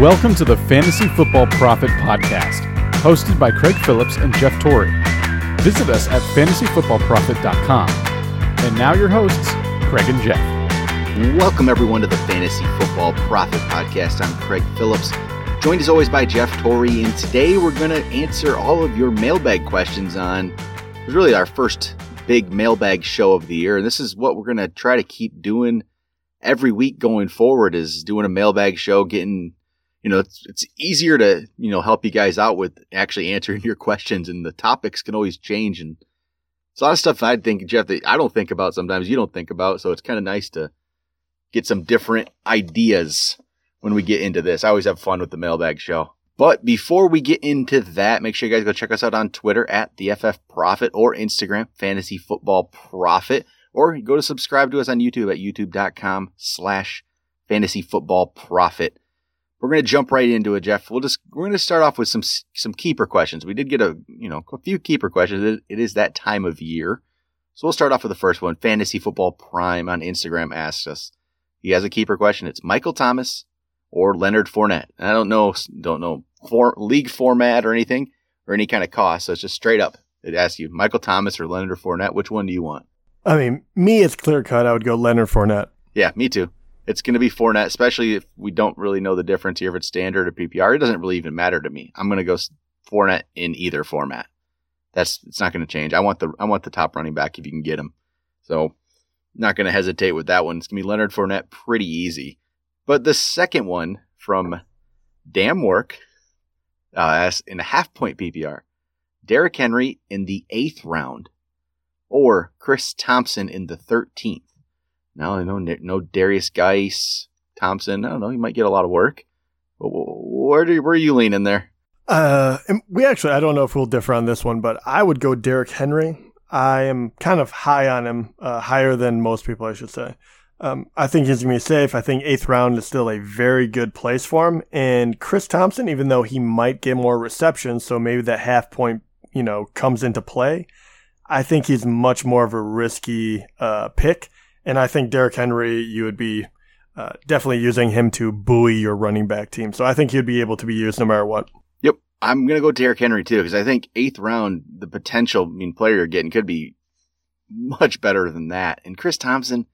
Welcome to the Fantasy Football Profit Podcast, hosted by Craig Phillips and Jeff Torrey. Visit us at FantasyFootballProfit.com. And now your hosts, Craig and Jeff. Welcome everyone to the Fantasy Football Profit Podcast. I'm Craig Phillips, joined as always by Jeff Torrey, and today we're going to answer all of your mailbag questions on, it was really our first big mailbag show of the year, and this is what we're going to try to keep doing every week going forward, is doing a mailbag show, getting, it's easier to, help you guys out with actually answering your questions, and the topics can always change. And it's a lot of stuff I think, Jeff, that I don't think about sometimes, you don't think about. So it's kind of nice to get some different ideas when we get into this. I always have fun with the mailbag show. But before we get into that, make sure you guys go check us out on Twitter at the FF Profit or Instagram, Fantasy Football Profit. Or go to subscribe to us on YouTube at youtube.com/fantasyfootballprofit. We're going to jump right into it, Jeff. We're going to start off with some keeper questions. We did get a few keeper questions. It is that time of year. So we'll start off with the first one. Fantasy Football Prime on Instagram asks us, he has a keeper question. It's Michael Thomas or Leonard Fournette. And I don't know for league format or anything or any kind of cost. So it's just straight up. It asks you, Michael Thomas or Leonard Fournette, which one do you want? I mean, me, it's clear cut. I would go Leonard Fournette. Yeah, me too. It's going to be Fournette, especially if we don't really know the difference here. If it's standard or PPR, it doesn't really even matter to me. I'm going to go Fournette in either format. It's not going to change. I want the top running back if you can get him. So not going to hesitate with that one. It's going to be Leonard Fournette, pretty easy. But the second one from Damn Work, in a half-point PPR, Derrick Henry in the 8th round. Or Chris Thompson in the 13th. Now, I know no Darius Geis, Thompson. I don't know. He might get a lot of work. But where are you leaning there? I don't know if we'll differ on this one, but I would go Derrick Henry. I am kind of high on him, higher than most people, I should say. I think he's going to be safe. I think 8th round is still a very good place for him. And Chris Thompson, even though he might get more receptions, so maybe that half point, comes into play. I think he's much more of a risky pick, and I think Derrick Henry, you would be definitely using him to buoy your running back team. So I think he'd be able to be used no matter what. Yep. I'm going to go Derrick Henry, too, because I think 8th round, the potential player you're getting could be much better than that. And Chris Thompson,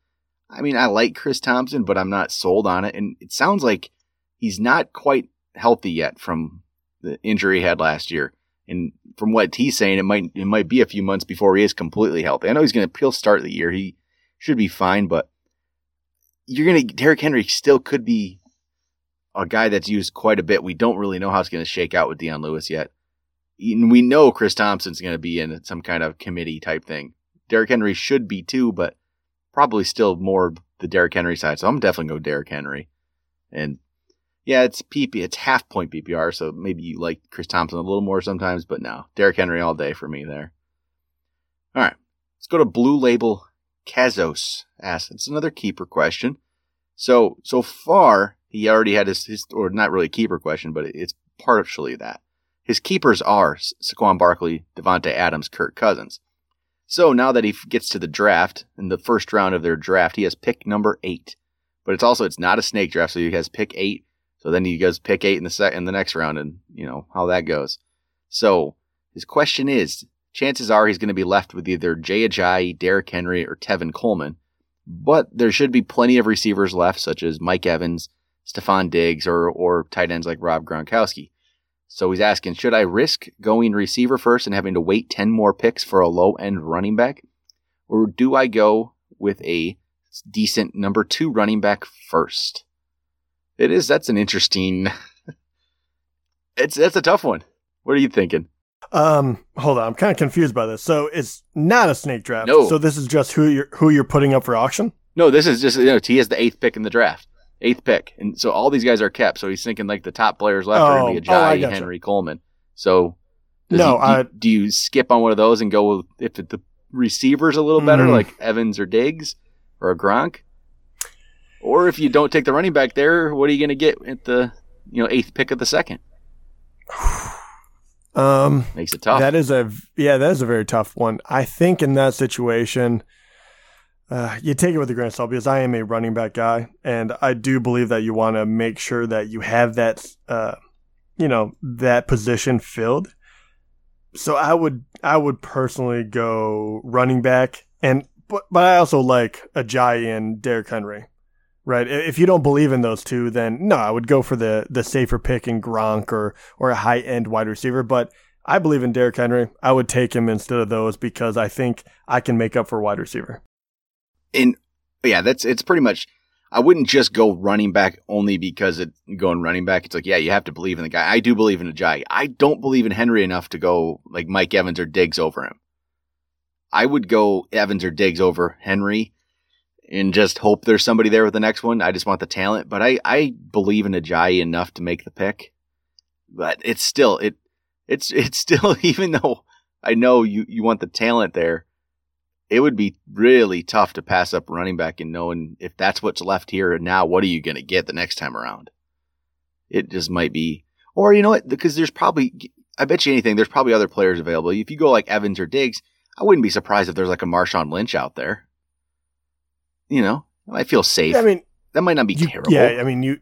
I like Chris Thompson, but I'm not sold on it. And it sounds like he's not quite healthy yet from the injury he had last year. And from what he's saying, it might be a few months before he is completely healthy. I know he'll start the year. He should be fine, but Derrick Henry still could be a guy that's used quite a bit. We don't really know how it's going to shake out with Dion Lewis yet. And we know Chris Thompson's going to be in some kind of committee type thing. Derrick Henry should be too, but probably still more the Derrick Henry side. So I'm definitely going to go Derrick Henry. And yeah, it's half point PPR, so maybe you like Chris Thompson a little more sometimes, but no, Derrick Henry all day for me there. All right, let's go to Blue Label Kazos asks. It's another keeper question. So far, he already had his or not really a keeper question, but it's partially that. His keepers are Saquon Barkley, Devontae Adams, Kirk Cousins. So now that he gets to the draft, in the first round of their draft, he has pick number 8. But it's not a snake draft, so he has pick 8. So then he goes pick 8 in the next round, and how that goes. So his question is, chances are he's going to be left with either Jay Ajayi, Derrick Henry, or Tevin Coleman. But there should be plenty of receivers left, such as Mike Evans, Stephon Diggs, or tight ends like Rob Gronkowski. So he's asking, should I risk going receiver first and having to wait 10 more picks for a low-end running back? Or do I go with a decent number 2 running back first? That's an interesting, that's a tough one. What are you thinking? Hold on. I'm kind of confused by this. So it's not a snake draft. No. So this is just who you're putting up for auction? No, this is just, he has the 8th pick in the draft. 8th pick. And so all these guys are kept. So he's thinking like the top players left are going to be Ajayi, Henry, Coleman. So do you skip on one of those and go with, if the receiver's a little better, like Evans or Diggs or a Gronk? Or if you don't take the running back there, what are you going to get at the 8th pick of the second? Makes it tough. That is a very tough one. I think in that situation, You take it with a grain of salt because I am a running back guy, and I do believe that you want to make sure that you have that, that position filled. So I would personally go running back, and but I also like Ajayi and Derrick Henry, right? If you don't believe in those two, then no, I would go for the safer pick in Gronk or a high end wide receiver, but. I believe in Derrick Henry. I would take him instead of those because I think I can make up for wide receiver. And yeah, it's pretty much, I wouldn't just go running back only because going running back. It's like, yeah, you have to believe in the guy. I do believe in Ajayi. I don't believe in Henry enough to go like Mike Evans or Diggs over him. I would go Evans or Diggs over Henry and just hope there's somebody there with the next one. I just want the talent, but I believe in Ajayi enough to make the pick, but it's still, it's still, even though I know you want the talent there, it would be really tough to pass up running back and knowing if that's what's left here and now, what are you going to get the next time around? It just might be, or you know what, because there's probably, I bet you anything, there's probably other players available. If you go like Evans or Diggs, I wouldn't be surprised if there's like a Marshawn Lynch out there. You know, I feel safe. Yeah, I mean, that might not be terrible. Yeah, I mean,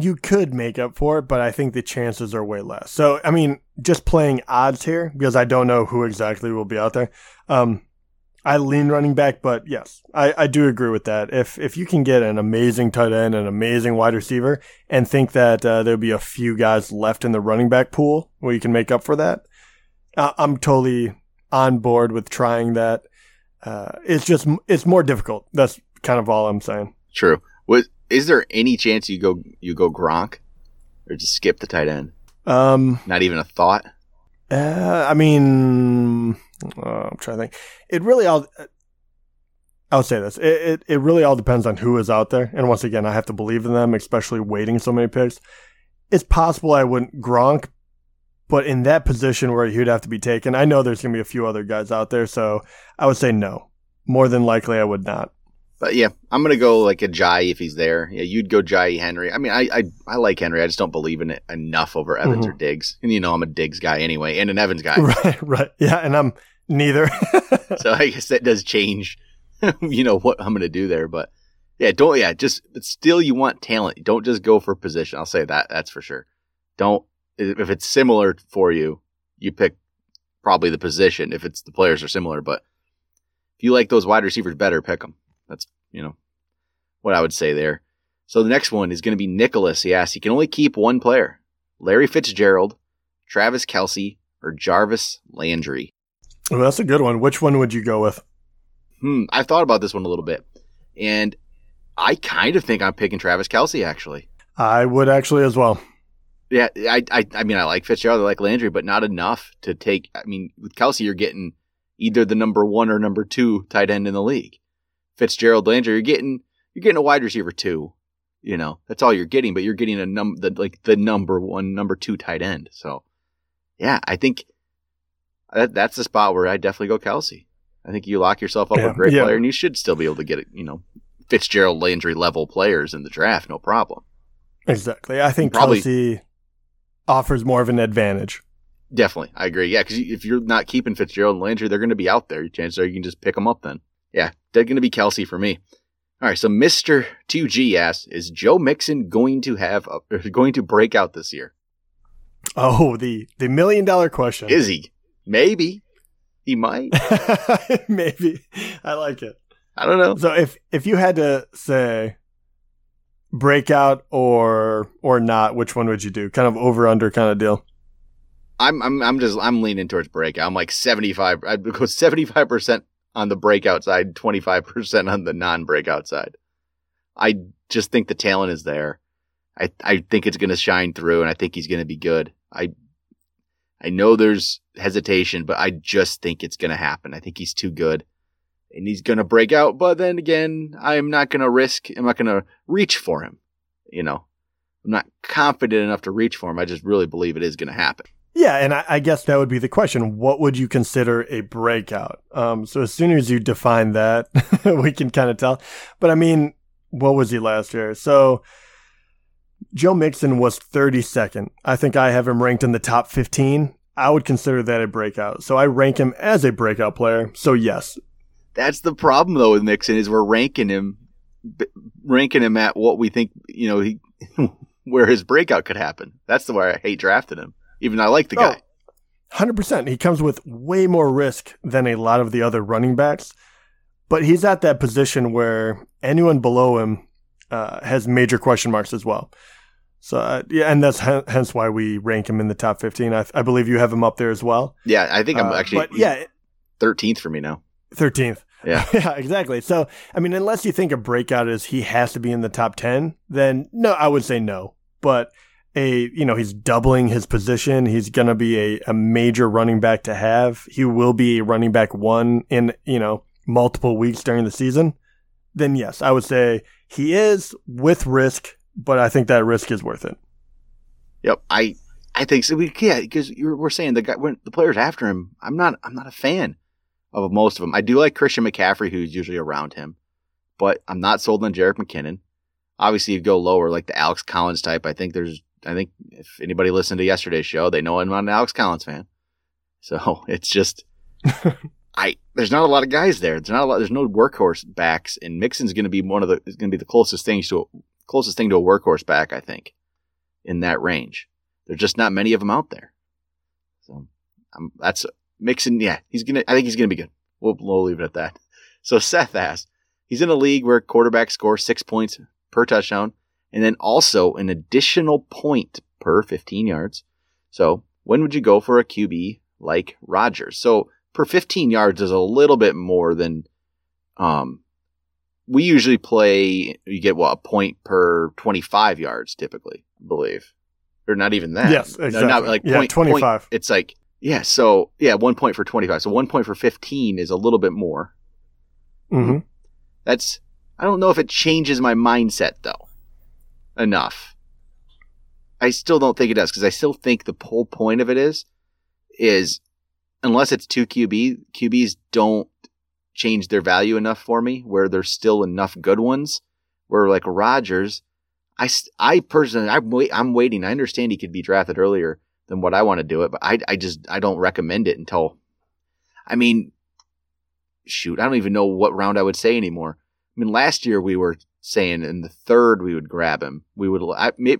you could make up for it, but I think the chances are way less. So, I mean, just playing odds here, because I don't know who exactly will be out there. I lean running back, but yes, I do agree with that. If you can get an amazing tight end, an amazing wide receiver, and think that there'll be a few guys left in the running back pool where you can make up for that, I'm totally on board with trying that. It's more difficult. That's kind of all I'm saying. True. Is there any chance you go Gronk or just skip the tight end? Not even a thought? I'm trying to think. It really all – I'll say this. It really all depends on who is out there. And once again, I have to believe in them, especially waiting so many picks. It's possible I wouldn't Gronk, but in that position where he'd have to be taken, I know there's going to be a few other guys out there, so I would say no. More than likely, I would not. But yeah, I'm going to go like Ajayi if he's there. Yeah, you'd go Ajayi, Henry. I mean, I like Henry. I just don't believe in it enough over Evans or Diggs. And you know, I'm a Diggs guy anyway and an Evans guy. Right. Yeah, and I'm neither. So I guess that does change, you know, what I'm going to do there. But yeah, but still you want talent. Don't just go for position. I'll say that. That's for sure. If it's similar for you, you pick probably the position if it's the players are similar. But if you like those wide receivers better, pick them. That's, you know, what I would say there. So the next one is going to be Nicholas. He asks, he can only keep one player, Larry Fitzgerald, Travis Kelce, or Jarvis Landry. Well, that's a good one. Which one would you go with? I thought about this one a little bit, and I kind of think I'm picking Travis Kelce, actually. I would actually as well. Yeah, I mean, I like Fitzgerald, I like Landry, but not enough to take. I mean, with Kelce, you're getting either the number one or number two tight end in the league. Fitzgerald, Landry, you're getting a wide receiver too, you know, that's all you're getting, but you're getting the number one, number two tight end. So yeah, I think that's the spot where I definitely go Kelce. I think you lock yourself up with a great player, and you should still be able to get, you know, Fitzgerald, Landry level players in the draft, no problem. Exactly. I think Kelce offers more of an advantage. Definitely. I agree. Yeah, because if you're not keeping Fitzgerald and Landry, they're going to be out there. Your chances are you can just pick them up then. Yeah, they're going to be Kelce for me. All right, so Mr. 2G asks, is Joe Mixon going to break out this year? Oh, the $1 million question. Is he? Maybe. He might. Maybe. I like it. I don't know. So if you had to say breakout or not, which one would you do? Kind of over under kind of deal. I'm leaning towards breakout. I'm like 75. I'd go 75% on the breakout side, 25% on the non-breakout side. I just think the talent is there. I think it's going to shine through, and I think he's going to be good. I know there's hesitation, but I just think it's going to happen. I think he's too good, and he's going to break out. But then again, I'm not going to reach for him. You know, I'm not confident enough to reach for him. I just really believe it is going to happen. Yeah, and I guess that would be the question. What would you consider a breakout? So as soon as you define that, we can kind of tell. But, I mean, what was he last year? So Joe Mixon was 32nd. I think I have him ranked in the top 15. I would consider that a breakout. So I rank him as a breakout player. So, yes, That's the problem, though, with Mixon is we're ranking him at what we think, you know, he where his breakout could happen. That's the way I hate drafting him, even though I like the guy. 100%. He comes with way more risk than a lot of the other running backs, but he's at that position where anyone below him has major question marks as well. So, yeah, and that's hence why we rank him in the top 15. I believe you have him up there as well. Yeah, I think I'm actually 13th for me now. 13th. Yeah. Yeah, exactly. So, I mean, unless you think a breakout is he has to be in the top 10, then no, I would say no. But, he's doubling his position. He's going to be a major running back to have. He will be a running back one in, multiple weeks during the season. Then, yes, I would say he is with risk, but I think that risk is worth it. Yep. I think so. Because we're saying the players after him, I'm not a fan of most of them. I do like Christian McCaffrey, who's usually around him, but I'm not sold on Jerick McKinnon. Obviously, you go lower, like the Alex Collins type. I think if anybody listened to yesterday's show, they know I'm not an Alex Collins fan. So it's just, there's not a lot of guys there. There's no workhorse backs, and Mixon's going to be the closest thing to a workhorse back, I think, in that range. There's just not many of them out there. So that's Mixon, yeah, I think he's gonna be good. We'll leave it at that. So Seth asks, he's in a league where quarterbacks score 6 points per touchdown, and then also an additional point per 15 yards. So when would you go for a QB like Rodgers? So per 15 yards is a little bit more than we usually play. You get a point per 25 yards typically, I believe, or not even that. Yes, exactly. No, not like 25. Point, it's like. Yeah, 1 point for 25. So 1 point for 15 is a little bit more. Mm-hmm. I don't know if it changes my mindset, though, enough. I still don't think it does, because I still think the whole point of it is unless it's two QBs don't change their value enough for me, where there's still enough good ones, where like Rodgers, I personally, I'm waiting. I understand he could be drafted earlier than what I want to do it, but I don't recommend it until, I don't even know what round I would say anymore. Last year we were saying in the third we would grab him. We would, maybe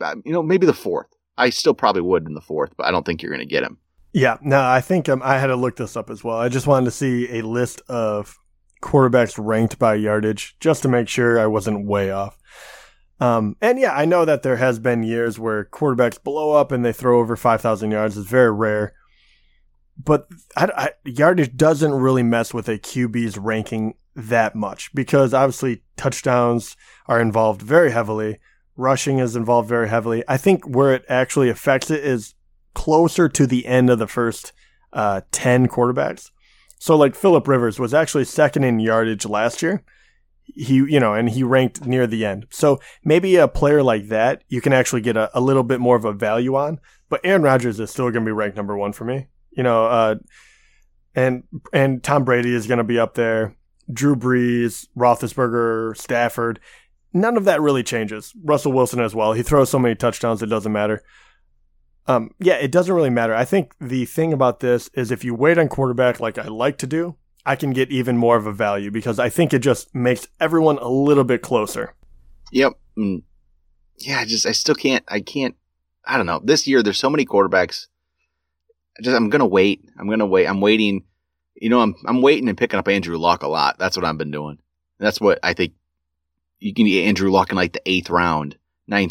the fourth. I still probably would in the fourth, but I don't think you're going to get him. Yeah, no, I think I had to look this up as well. I just wanted to see a list of quarterbacks ranked by yardage just to make sure I wasn't way off. And yeah, I know that there has been years where quarterbacks blow up and they throw over 5,000 yards. It's very rare, but yardage doesn't really mess with a QB's ranking that much, because obviously touchdowns are involved very heavily. Rushing is involved very heavily. I think where it actually affects it is closer to the end of the first 10 quarterbacks. So like Phillip Rivers was actually second in yardage last year. He ranked near the end. So maybe a player like that, you can actually get a little bit more of a value on. But Aaron Rodgers is still going to be ranked number one for me. And Tom Brady is going to be up there. Drew Brees, Roethlisberger, Stafford. None of that really changes. Russell Wilson as well. He throws so many touchdowns, it doesn't matter. It doesn't really matter. I think the thing about this is if you wait on quarterback like I like to do, I can get even more of a value, because I think it just makes everyone a little bit closer. Yep. Yeah, I don't know. This year, there's so many quarterbacks. I'm going to wait. I'm waiting. I'm waiting and picking up Andrew Luck a lot. That's what I've been doing. That's what I think. You can get Andrew Luck in like the 9th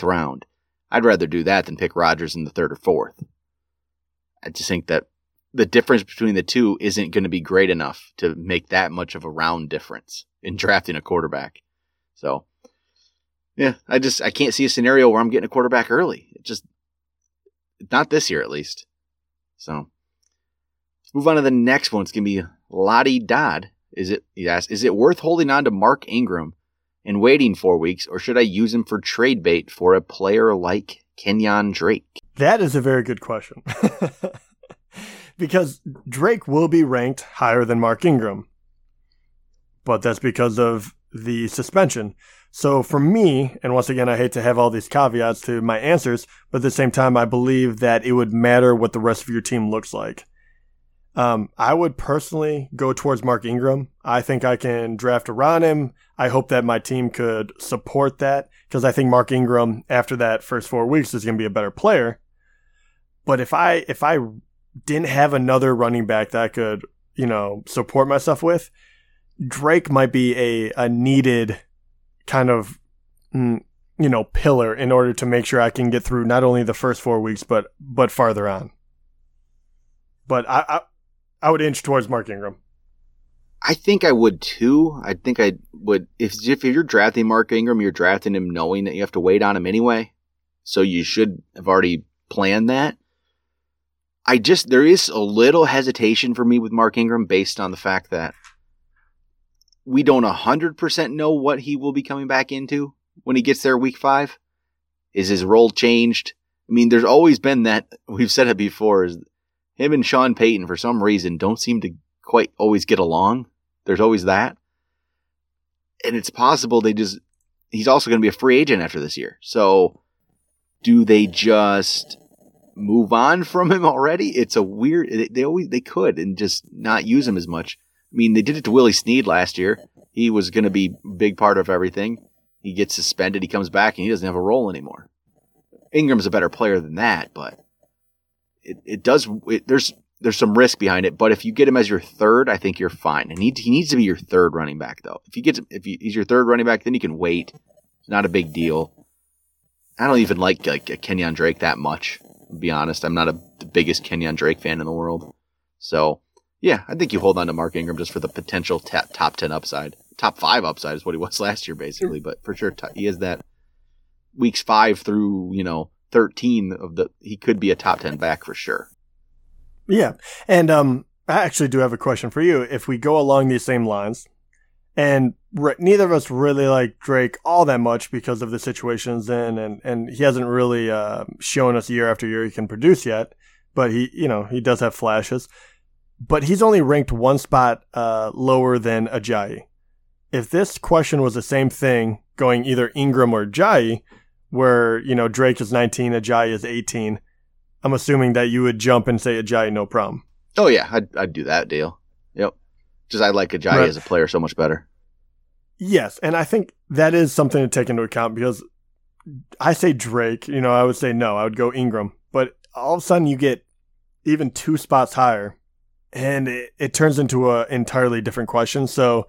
round. I'd rather do that than pick Rodgers in the 3rd or 4th. I just think that the difference between the two isn't going to be great enough to make that much of a round difference in drafting a quarterback. So, yeah, I can't see a scenario where I'm getting a quarterback early. It just, not this year at least. So, let's move on to the next one. It's going to be Lottie Dodd. Is it worth holding on to Mark Ingram and waiting 4 weeks, or should I use him for trade bait for a player like Kenyan Drake? That is a very good question. Because Drake will be ranked higher than Mark Ingram, but that's because of the suspension. So for me, and once again, I hate to have all these caveats to my answers, but at the same time, I believe that it would matter what the rest of your team looks like. I would personally go towards Mark Ingram. I think I can draft around him. I hope that my team could support that because I think Mark Ingram, after that first 4 weeks, is going to be a better player. But if I didn't have another running back that I could, you know, support myself with, Drake might be a needed kind of, you know, pillar in order to make sure I can get through not only the first 4 weeks, but farther on. But I would inch towards Mark Ingram. I think I would too. I think I would. If you're drafting Mark Ingram, you're drafting him knowing that you have to wait on him anyway. So you should have already planned that. There is a little hesitation for me with Mark Ingram based on the fact that we don't 100% know what he will be coming back into when he gets there week 5. Is his role changed? I mean, there's always been that. We've said it before, is him and Sean Payton, for some reason, don't seem to quite always get along. There's always that. And it's possible he's also going to be a free agent after this year. So do they just move on from him already? It's a weird, they could and just not use him as much. I mean, they did it to Willie Snead last year. He was going to be a big part of everything. He gets suspended, he comes back, and he doesn't have a role anymore. Ingram's a better player than that, but there's some risk behind it. But if you get him as your third, I think you're fine. And he needs to be your third running back, though. If he's your third running back, then you can wait. It's not a big deal. I don't even like a Kenyan Drake that much, to be honest. I'm not the biggest Kenyan Drake fan in the world. So, yeah, I think you hold on to Mark Ingram just for the potential top 10 upside. Top 5 upside is what he was last year, basically. But for sure, he has that weeks 5 through, 13 of he could be a top 10 back for sure. Yeah. And I actually do have a question for you. If we go along these same lines, and neither of us really like Drake all that much because of the situations in, and he hasn't really shown us year after year he can produce yet, but he does have flashes. But he's only ranked one spot lower than Ajayi. If this question was the same thing going either Ingram or Ajayi, where, Drake is 19, Ajayi is 18. I'm assuming that you would jump and say Ajayi, no problem. Oh, yeah. I'd do that deal. Yep. Just I like Ajayi as a player so much better. Yes, and I think that is something to take into account because I say Drake, I would say no, I would go Ingram. But all of a sudden you get even 2 spots higher, and it turns into an entirely different question. So,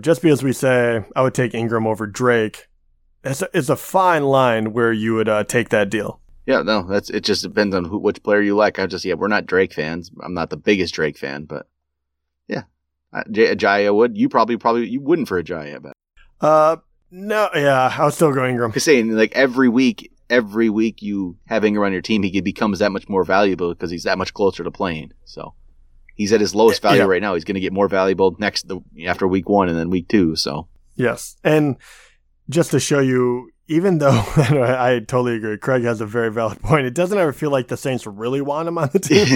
just because we say I would take Ingram over Drake, it's a fine line where you would take that deal. Yeah, no, it just depends on which player you like. We're not Drake fans. I'm not the biggest Drake fan, but yeah, Ajayi would. You probably you wouldn't for Ajayi, I bet. No, yeah, I'll still go Ingram. I'm saying like every week you have Ingram on your team, he becomes that much more valuable because he's that much closer to playing. So he's at his lowest value right now. He's going to get more valuable after week 1 and then week 2. So yes, and just to show you. Even though I totally agree, Craig has a very valid point. It doesn't ever feel like the Saints really want him on the team.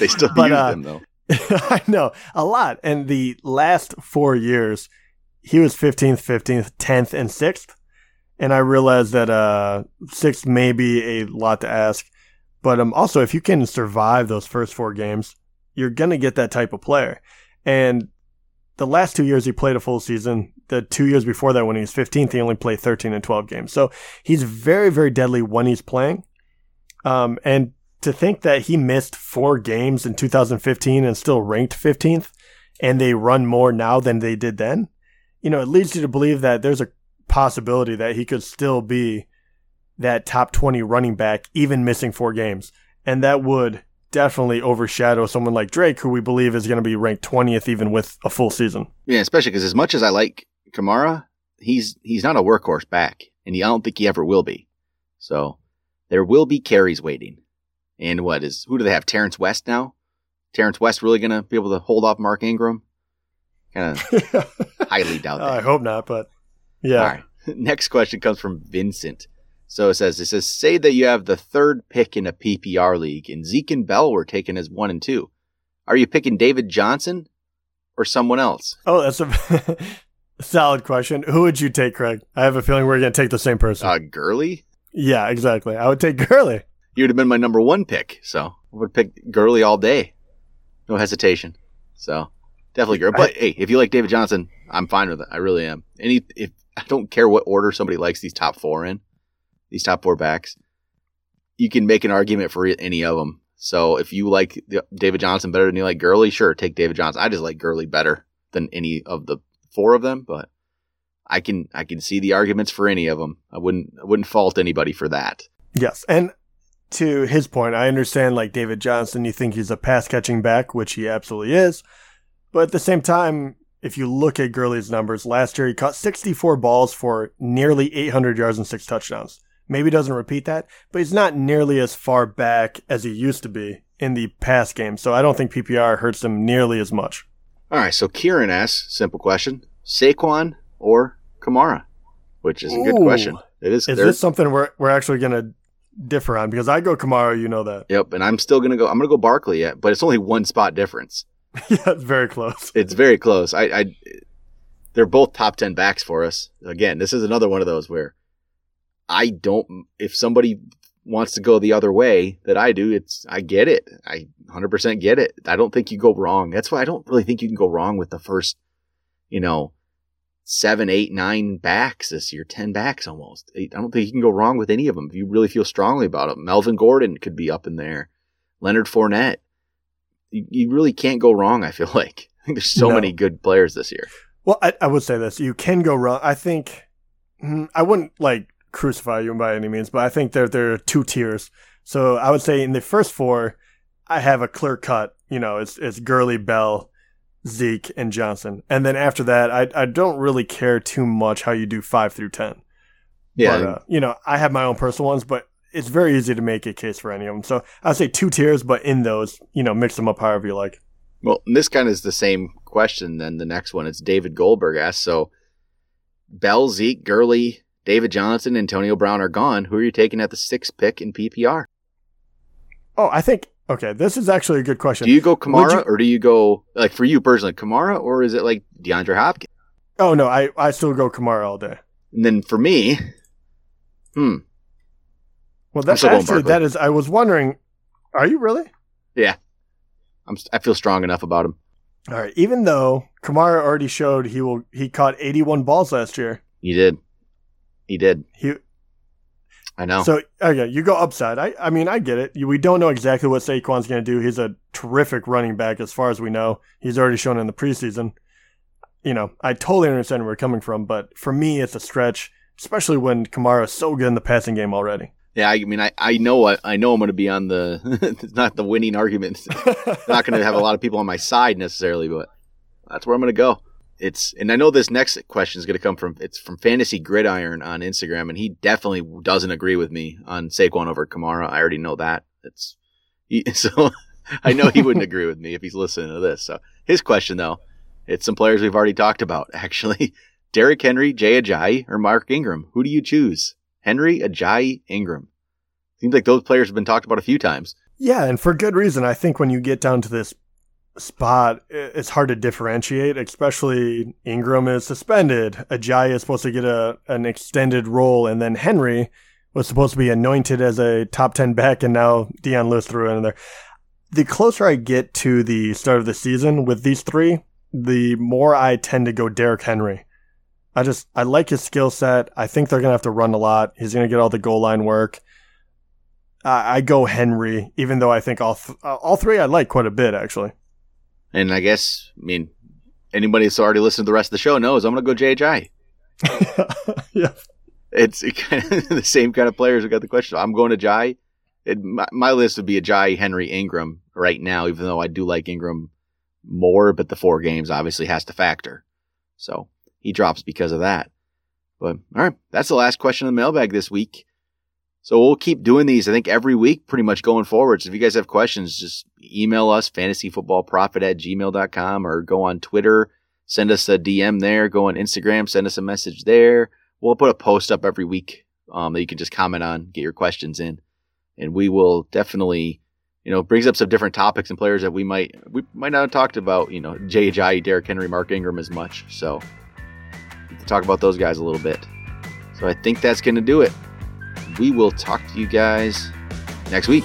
They still use him, though. I know, a lot. And the last 4 years, he was 15th, 15th, 10th, and 6th. And I realized that 6th may be a lot to ask. But also, if you can survive those first 4 games, you're going to get that type of player. And the last 2 years, he played a full season. The 2 years before that, when he was 15th, he only played 13 and 12 games. So he's very, very deadly when he's playing. And to think that he missed 4 games in 2015 and still ranked 15th, and they run more now than they did then, it leads you to believe that there's a possibility that he could still be that top 20 running back, even missing 4 games. And that would definitely overshadow someone like Drake, who we believe is going to be ranked 20th even with a full season. Yeah, especially because as much as I like Kamara, he's not a workhorse back, and I don't think he ever will be. So there will be carries waiting. And who do they have? Terrance West now? Terrance West really going to be able to hold off Mark Ingram? Kind of highly doubt that. I hope not, but yeah. All right. Next question comes from Vincent. So it says, say that you have the third pick in a PPR league, and Zeke and Bell were taken as 1 and 2. Are you picking David Johnson or someone else? Oh, that's a solid question. Who would you take, Craig? I have a feeling we're going to take the same person. Gurley? Yeah, exactly. I would take Gurley. You would have been my number 1 pick, so I would pick Gurley all day. no hesitation. So definitely great. But hey, if you like David Johnson, I'm fine with it. I really am. If I don't care what order somebody likes these top four in, these top four backs, you can make an argument for any of them. So if you like David Johnson better than you like Gurley, sure, take David Johnson. I just like Gurley better than any of the four of them, but I can see the arguments for any of them. I wouldn't fault anybody for that. Yes, and to his point, I understand, like, David Johnson, you think he's a pass-catching back, which he absolutely is. But at the same time, if you look at Gurley's numbers, last year he caught 64 balls for nearly 800 yards and 6 touchdowns. Maybe he doesn't repeat that, but he's not nearly as far back as he used to be in the pass game. So I don't think PPR hurts him nearly as much. All right, so Kieran asks, simple question, Saquon or Kamara? Which is a good question. It is this something we're actually going to differ on? Because I go Kamara, you know that. Yep, and I'm still going to go. I'm going to go Barkley, but it's only one spot difference. Yeah, it's very close. It's very close. They're both top 10 backs for us. Again, this is another one of those where I don't. If somebody wants to go the other way that I do, I get it. I 100% get it. I don't think you go wrong. That's why I don't really think you can go wrong with the first, 7, 8, 9 backs this year, 10 backs almost. I don't think you can go wrong with any of them if you really feel strongly about them. Melvin Gordon could be up in there. Leonard Fournette. You really can't go wrong, I feel like. I think there's so many good players this year. Well, I would say this. You can go wrong. I think I wouldn't crucify you by any means, but I think there are two tiers. So I would say in the first four, I have a clear cut. It's Gurley, Bell, Zeke, and Johnson. And then after that, I don't really care too much how you do 5 through 10. Yeah. But, I have my own personal ones, but it's very easy to make a case for any of them. So I'd say two tiers, but in those, mix them up however you like. Well, and this kind of is the same question then the next one. It's David Goldberg asks, so Bell, Zeke, Gurley, David Johnson, Antonio Brown are gone. Who are you taking at the 6th pick in PPR? Oh, I think... Okay, this is actually a good question. Do you go Kamara or do you go, for you personally, Kamara, or is it DeAndre Hopkins? Oh, no, I still go Kamara all day. And then for me, Well, that's actually, that is, I was wondering, are you really? Yeah. I feel strong enough about him. All right, even though Kamara already showed he caught 81 balls last year. He did. I know. So, okay, you go upside. I mean, I get it. We don't know exactly what Saquon's going to do. He's a terrific running back as far as we know. He's already shown in the preseason. I totally understand where you're coming from, but for me, it's a stretch, especially when Kamara is so good in the passing game already. Yeah, I mean, I know I'm going to be on the it's not the winning argument. Not going to have a lot of people on my side necessarily, but that's where I'm going to go. And I know this next question is going to come from Fantasy Gridiron on Instagram, and he definitely doesn't agree with me on Saquon over Kamara. I already know that. So I know he wouldn't agree with me if he's listening to this. So his question, though, it's some players we've already talked about, actually. Derrick Henry, Jay Ajayi, or Mark Ingram? Who do you choose? Henry, Ajayi, Ingram. Seems like those players have been talked about a few times. Yeah, and for good reason. I think when you get down to this spot, it's hard to differentiate, especially Ingram is suspended. Ajayi is supposed to get an extended role, and then Henry was supposed to be anointed as a top 10 back, and now Dion Lewis threw in there. The closer I get to the start of the season with these three, the more I tend to go Derrick Henry. I like his skill set. I think they're going to have to run a lot. He's going to get all the goal line work. I go Henry, even though I think all three I like quite a bit, actually. And I guess, anybody that's already listened to the rest of the show knows I'm going to go Jay Ajayi. Yeah. It's kind of the same kind of players who got the question. I'm going to Ajayi. My list would be Ajayi, Henry, Ingram right now, even though I do like Ingram more, but the 4 games obviously has to factor. So he drops because of that. But all right, that's the last question in the mailbag this week. So we'll keep doing these, I think, every week pretty much going forward. So if you guys have questions, just email us, fantasyfootballprofit@gmail.com, or go on Twitter, send us a DM there, go on Instagram, send us a message there. We'll put a post up every week that you can just comment on, get your questions in. And we will definitely, brings up some different topics and players that we might not have talked about, Jay Ajayi, Derrick Henry, Mark Ingram as much. So we can talk about those guys a little bit. So I think that's going to do it. We will talk to you guys next week.